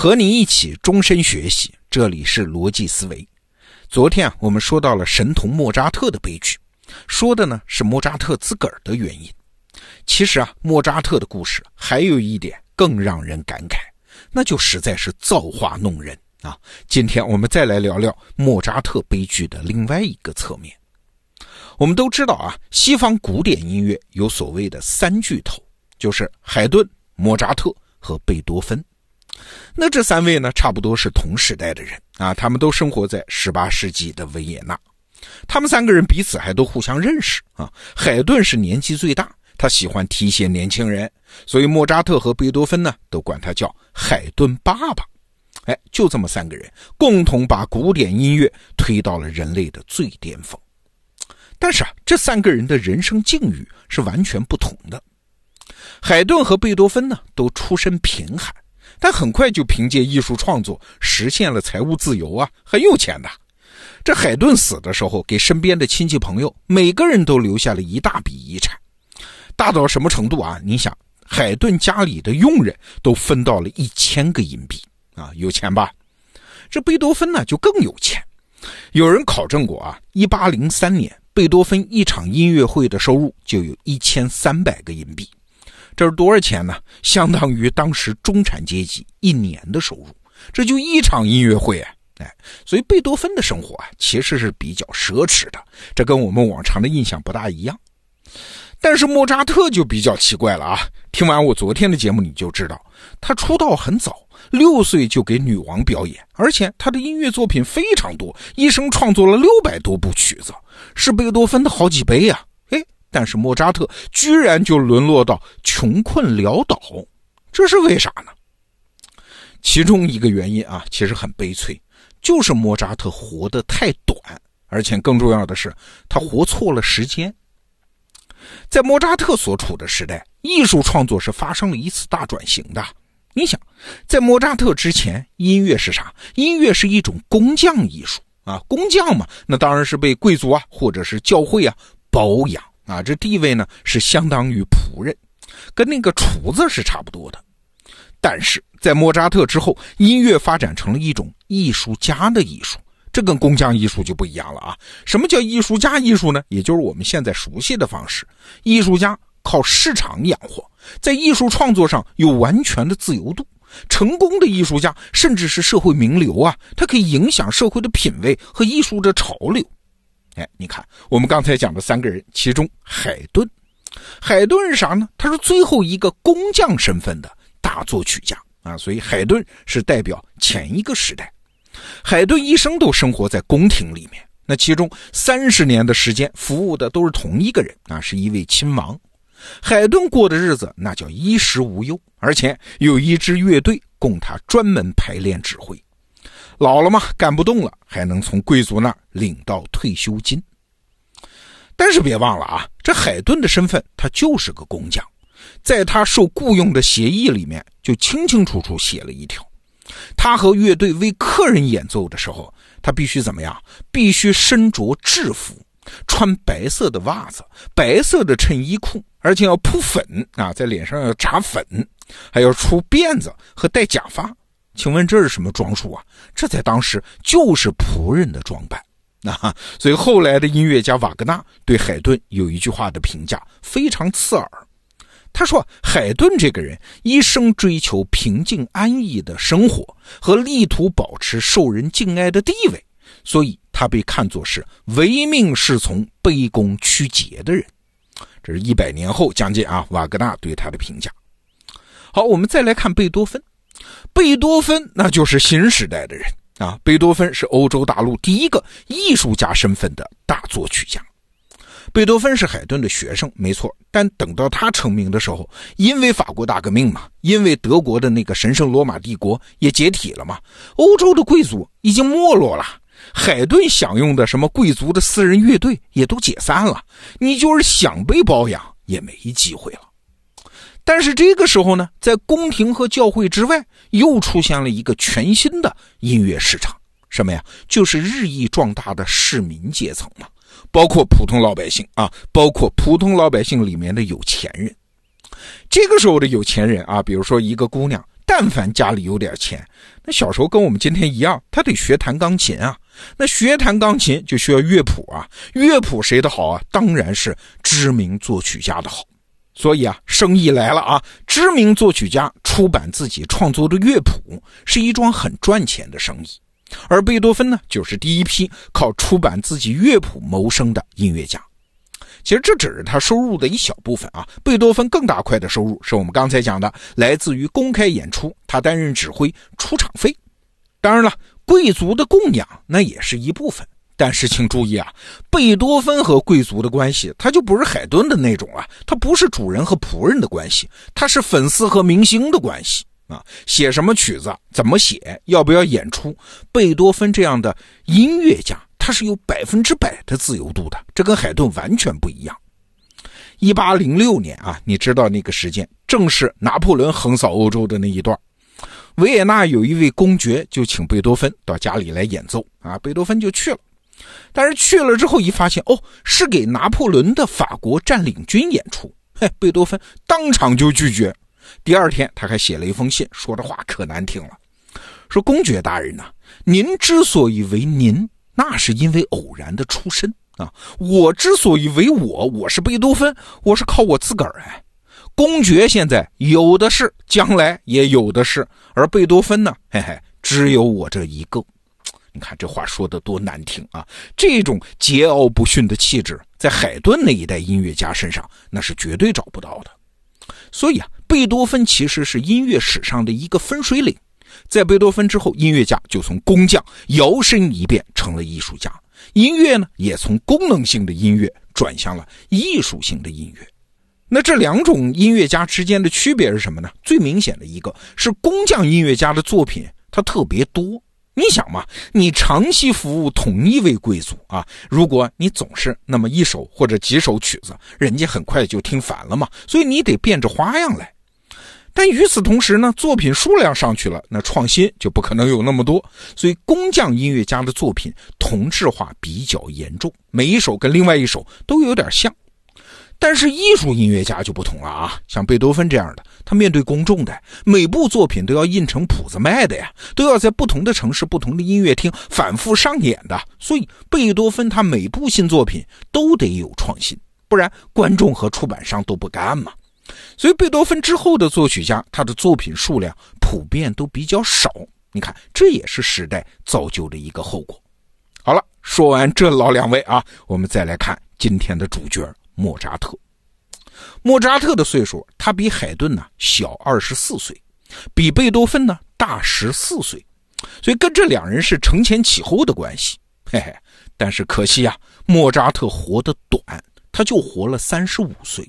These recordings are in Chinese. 和您一起终身学习，这里是逻辑思维。昨天我们说到了神童莫扎特的悲剧，说的呢是莫扎特自个儿的原因。其实莫扎特的故事还有一点更让人感慨，那就实在是造化弄人啊！今天我们再来聊聊莫扎特悲剧的另外一个侧面。我们都知道西方古典音乐有所谓的三巨头，就是海顿、莫扎特和贝多芬。那这三位呢，差不多是同时代的人他们都生活在18世纪的维也纳。他们三个人彼此还都互相认识海顿是年纪最大，他喜欢提携年轻人，所以莫扎特和贝多芬呢，都管他叫海顿爸爸。就这么三个人，共同把古典音乐推到了人类的最巅峰。但是这三个人的人生境遇是完全不同的。海顿和贝多芬呢，都出身贫寒，但很快就凭借艺术创作实现了财务自由很有钱的。这海顿死的时候，给身边的亲戚朋友每个人都留下了一大笔遗产，大到什么程度你想，海顿家里的佣人都分到了1000个银币有钱吧。这贝多芬呢就更有钱，有人考证过1803年贝多芬一场音乐会的收入就有1300个银币。这是多少钱呢？相当于当时中产阶级一年的收入，这就一场音乐会所以贝多芬的生活其实是比较奢侈的，这跟我们往常的印象不大一样。但是莫扎特就比较奇怪了听完我昨天的节目你就知道，他出道很早，6岁就给女王表演，而且他的音乐作品非常多，一生创作了600多部曲子，是贝多芬的好几倍但是莫扎特居然就沦落到穷困潦倒，这是为啥呢？其中一个原因其实很悲催，就是莫扎特活得太短，而且更重要的是他活错了时间。在莫扎特所处的时代，艺术创作是发生了一次大转型的。你想，在莫扎特之前，音乐是啥？音乐是一种工匠艺术工匠嘛，那当然是被贵族或者是教会包养这地位呢是相当于仆人，跟那个厨子是差不多的。但是在莫扎特之后，音乐发展成了一种艺术家的艺术，这跟工匠艺术就不一样了什么叫艺术家艺术呢？也就是我们现在熟悉的方式，艺术家靠市场养活，在艺术创作上有完全的自由度。成功的艺术家甚至是社会名流他可以影响社会的品味和艺术的潮流。你看我们刚才讲的三个人，其中海顿是啥呢？他是最后一个工匠身份的大作曲家所以海顿是代表前一个时代。海顿一生都生活在宫廷里面，那其中30年的时间服务的都是同一个人是一位亲王。海顿过的日子那叫衣食无忧，而且有一支乐队供他专门排练指挥。老了嘛，干不动了，还能从贵族那领到退休金。但是别忘了这海顿的身份他就是个工匠，在他受雇佣的协议里面就清清楚楚写了一条，他和乐队为客人演奏的时候，他必须怎么样？必须身着制服，穿白色的袜子，白色的衬衣裤，而且要铺粉在脸上要炸粉，还要梳辫子和戴假发。请问这是什么装束这在当时就是仆人的装扮所以后来的音乐家瓦格纳对海顿有一句话的评价非常刺耳，他说海顿这个人一生追求平静安逸的生活和力图保持受人敬爱的地位，所以他被看作是唯命是从、卑躬屈节的人。这是100年后将近瓦格纳对他的评价。好，我们再来看贝多芬那就是新时代的人贝多芬是欧洲大陆第一个艺术家身份的大作曲家。贝多芬是海顿的学生没错，但等到他成名的时候，因为法国大革命嘛，因为德国的那个神圣罗马帝国也解体了嘛，欧洲的贵族已经没落了，海顿享用的什么贵族的私人乐队也都解散了，你就是想被包养也没机会了。但是这个时候呢，在宫廷和教会之外又出现了一个全新的音乐市场，什么呀？就是日益壮大的市民阶层嘛，包括普通老百姓里面的有钱人。这个时候的有钱人比如说一个姑娘但凡家里有点钱，那小时候跟我们今天一样，他得学弹钢琴啊。那学弹钢琴就需要乐谱啊，乐谱谁的好啊？当然是知名作曲家的好。所以啊，生意来了啊，知名作曲家出版自己创作的乐谱是一桩很赚钱的生意。而贝多芬呢，就是第一批靠出版自己乐谱谋生的音乐家。其实这只是他收入的一小部分啊，贝多芬更大块的收入是我们刚才讲的，来自于公开演出，他担任指挥，出场费。当然了，贵族的供养那也是一部分，但是请注意啊，贝多芬和贵族的关系，他就不是海顿的那种啊，他不是主人和仆人的关系，他是粉丝和明星的关系啊。写什么曲子，怎么写，要不要演出，贝多芬这样的音乐家他是有100%的自由度的，这跟海顿完全不一样。1806年啊，你知道那个时间正是拿破仑横扫欧洲的那一段。维也纳有一位公爵就请贝多芬到家里来演奏啊，贝多芬就去了。但是去了之后一发现，哦，是给拿破仑的法国占领军演出，嘿，贝多芬当场就拒绝。第二天他还写了一封信，说的话可难听了，说公爵大人啊，您之所以为您，那是因为偶然的出身啊！我之所以为我，我是贝多芬，我是靠我自个儿哎。公爵现在有的是，将来也有的是，而贝多芬呢，嘿嘿，只有我这一个。你看这话说的多难听啊！这种桀骜不驯的气质，在海顿那一代音乐家身上，那是绝对找不到的。所以啊，贝多芬其实是音乐史上的一个分水岭。在贝多芬之后，音乐家就从工匠摇身一变成了艺术家，音乐呢也从功能性的音乐转向了艺术性的音乐。那这两种音乐家之间的区别是什么呢？最明显的一个是工匠音乐家的作品它特别多。你想嘛，你长期服务同一位贵族啊，如果你总是那么一首或者几首曲子，人家很快就听烦了嘛，所以你得变着花样来。但与此同时呢，作品数量上去了，那创新就不可能有那么多，所以工匠音乐家的作品同质化比较严重，每一首跟另外一首都有点像。但是艺术音乐家就不同了啊，像贝多芬这样的，他面对公众的，每部作品都要印成谱子卖的呀，都要在不同的城市、不同的音乐厅反复上演的，所以贝多芬他每部新作品都得有创新，不然观众和出版商都不干嘛。所以贝多芬之后的作曲家，他的作品数量普遍都比较少，你看这也是时代造就的一个后果。好了，说完这老两位啊，我们再来看今天的主角莫扎特。莫扎特的岁数他比海顿呢小24岁，比贝多芬呢大14岁，所以跟这两人是承前启后的关系。嘿嘿，但是可惜啊，莫扎特活得短，他就活了35岁。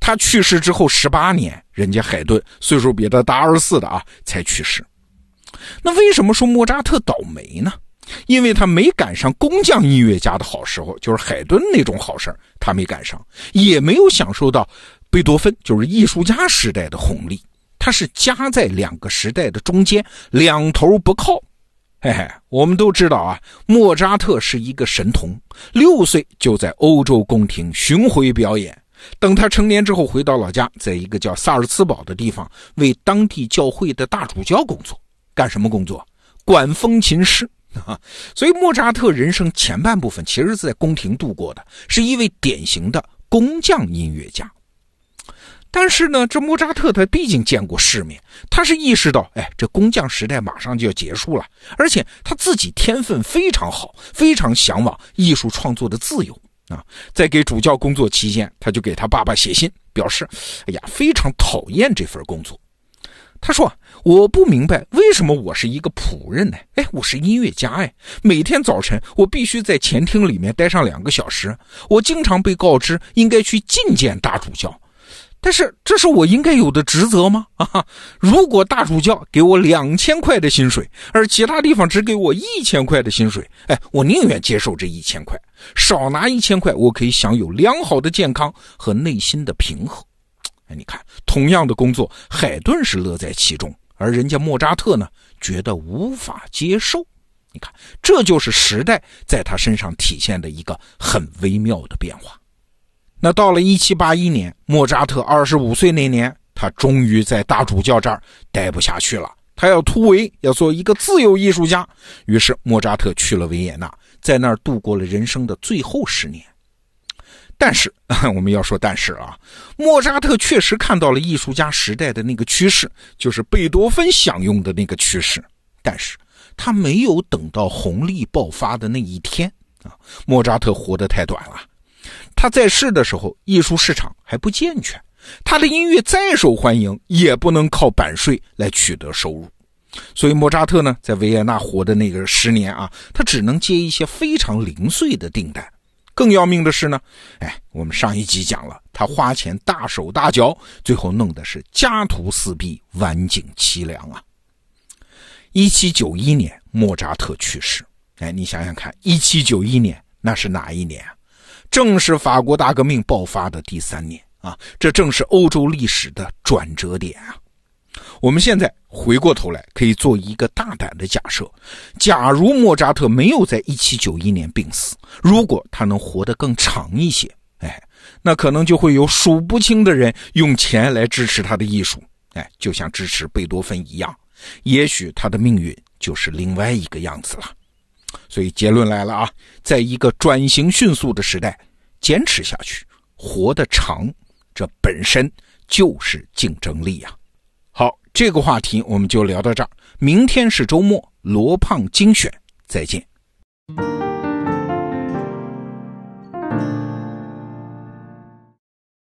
他去世之后18年，人家海顿岁数比他大24的啊才去世。那为什么说莫扎特倒霉呢？因为他没赶上工匠音乐家的好时候，就是海顿那种好事他没赶上，也没有享受到贝多芬就是艺术家时代的红利，他是夹在两个时代的中间，两头不靠。嘿嘿，我们都知道啊，莫扎特是一个神童，6岁就在欧洲宫廷巡回表演，等他成年之后回到老家，在一个叫萨尔茨堡的地方为当地教会的大主教工作。干什么工作？管风琴师啊。所以莫扎特人生前半部分其实是在宫廷度过的，是一位典型的工匠音乐家。但是呢，这莫扎特他毕竟见过世面，他是意识到，哎，这工匠时代马上就要结束了，而且他自己天分非常好，非常向往艺术创作的自由。在给主教工作期间，他就给他爸爸写信，表示哎呀，非常讨厌这份工作。他说，我不明白为什么我是一个仆人呢？哎，我是音乐家哎，每天早晨我必须在前厅里面待上2个小时，我经常被告知应该去觐见大主教，但是这是我应该有的职责吗？啊，如果大主教给我2000块的薪水，而其他地方只给我1000块的薪水，哎，我宁愿接受这1000块，少拿1000块，我可以享有良好的健康和内心的平和。哎，你看，同样的工作，海顿是乐在其中，而人家莫扎特呢，觉得无法接受。你看，这就是时代在他身上体现的一个很微妙的变化。那到了1781年，莫扎特25岁那年，他终于在大主教这儿待不下去了，他要突围，要做一个自由艺术家。于是莫扎特去了维也纳，在那儿度过了人生的最后10年。但是我们要说但是啊，莫扎特确实看到了艺术家时代的那个趋势，就是贝多芬享用的那个趋势，但是他没有等到红利爆发的那一天啊。莫扎特活得太短了，他在世的时候艺术市场还不健全，他的音乐再受欢迎也不能靠版税来取得收入。所以莫扎特呢，在维也纳活的那个10年啊，他只能接一些非常零碎的订单。更要命的是呢，我们上一集讲了，他花钱大手大脚，最后弄的是家徒四壁，晚景凄凉啊。1791年莫扎特去世，你想想看，1791年那是哪一年啊？正是法国大革命爆发的第3年啊，这正是欧洲历史的转折点啊。我们现在回过头来可以做一个大胆的假设，假如莫扎特没有在1791年病死，如果他能活得更长一些，那可能就会有数不清的人用钱来支持他的艺术，就像支持贝多芬一样，也许他的命运就是另外一个样子了。所以结论来了啊，在一个转型迅速的时代，坚持下去，活得长，这本身就是竞争力啊。好，这个话题我们就聊到这儿，明天是周末，罗胖精选，再见。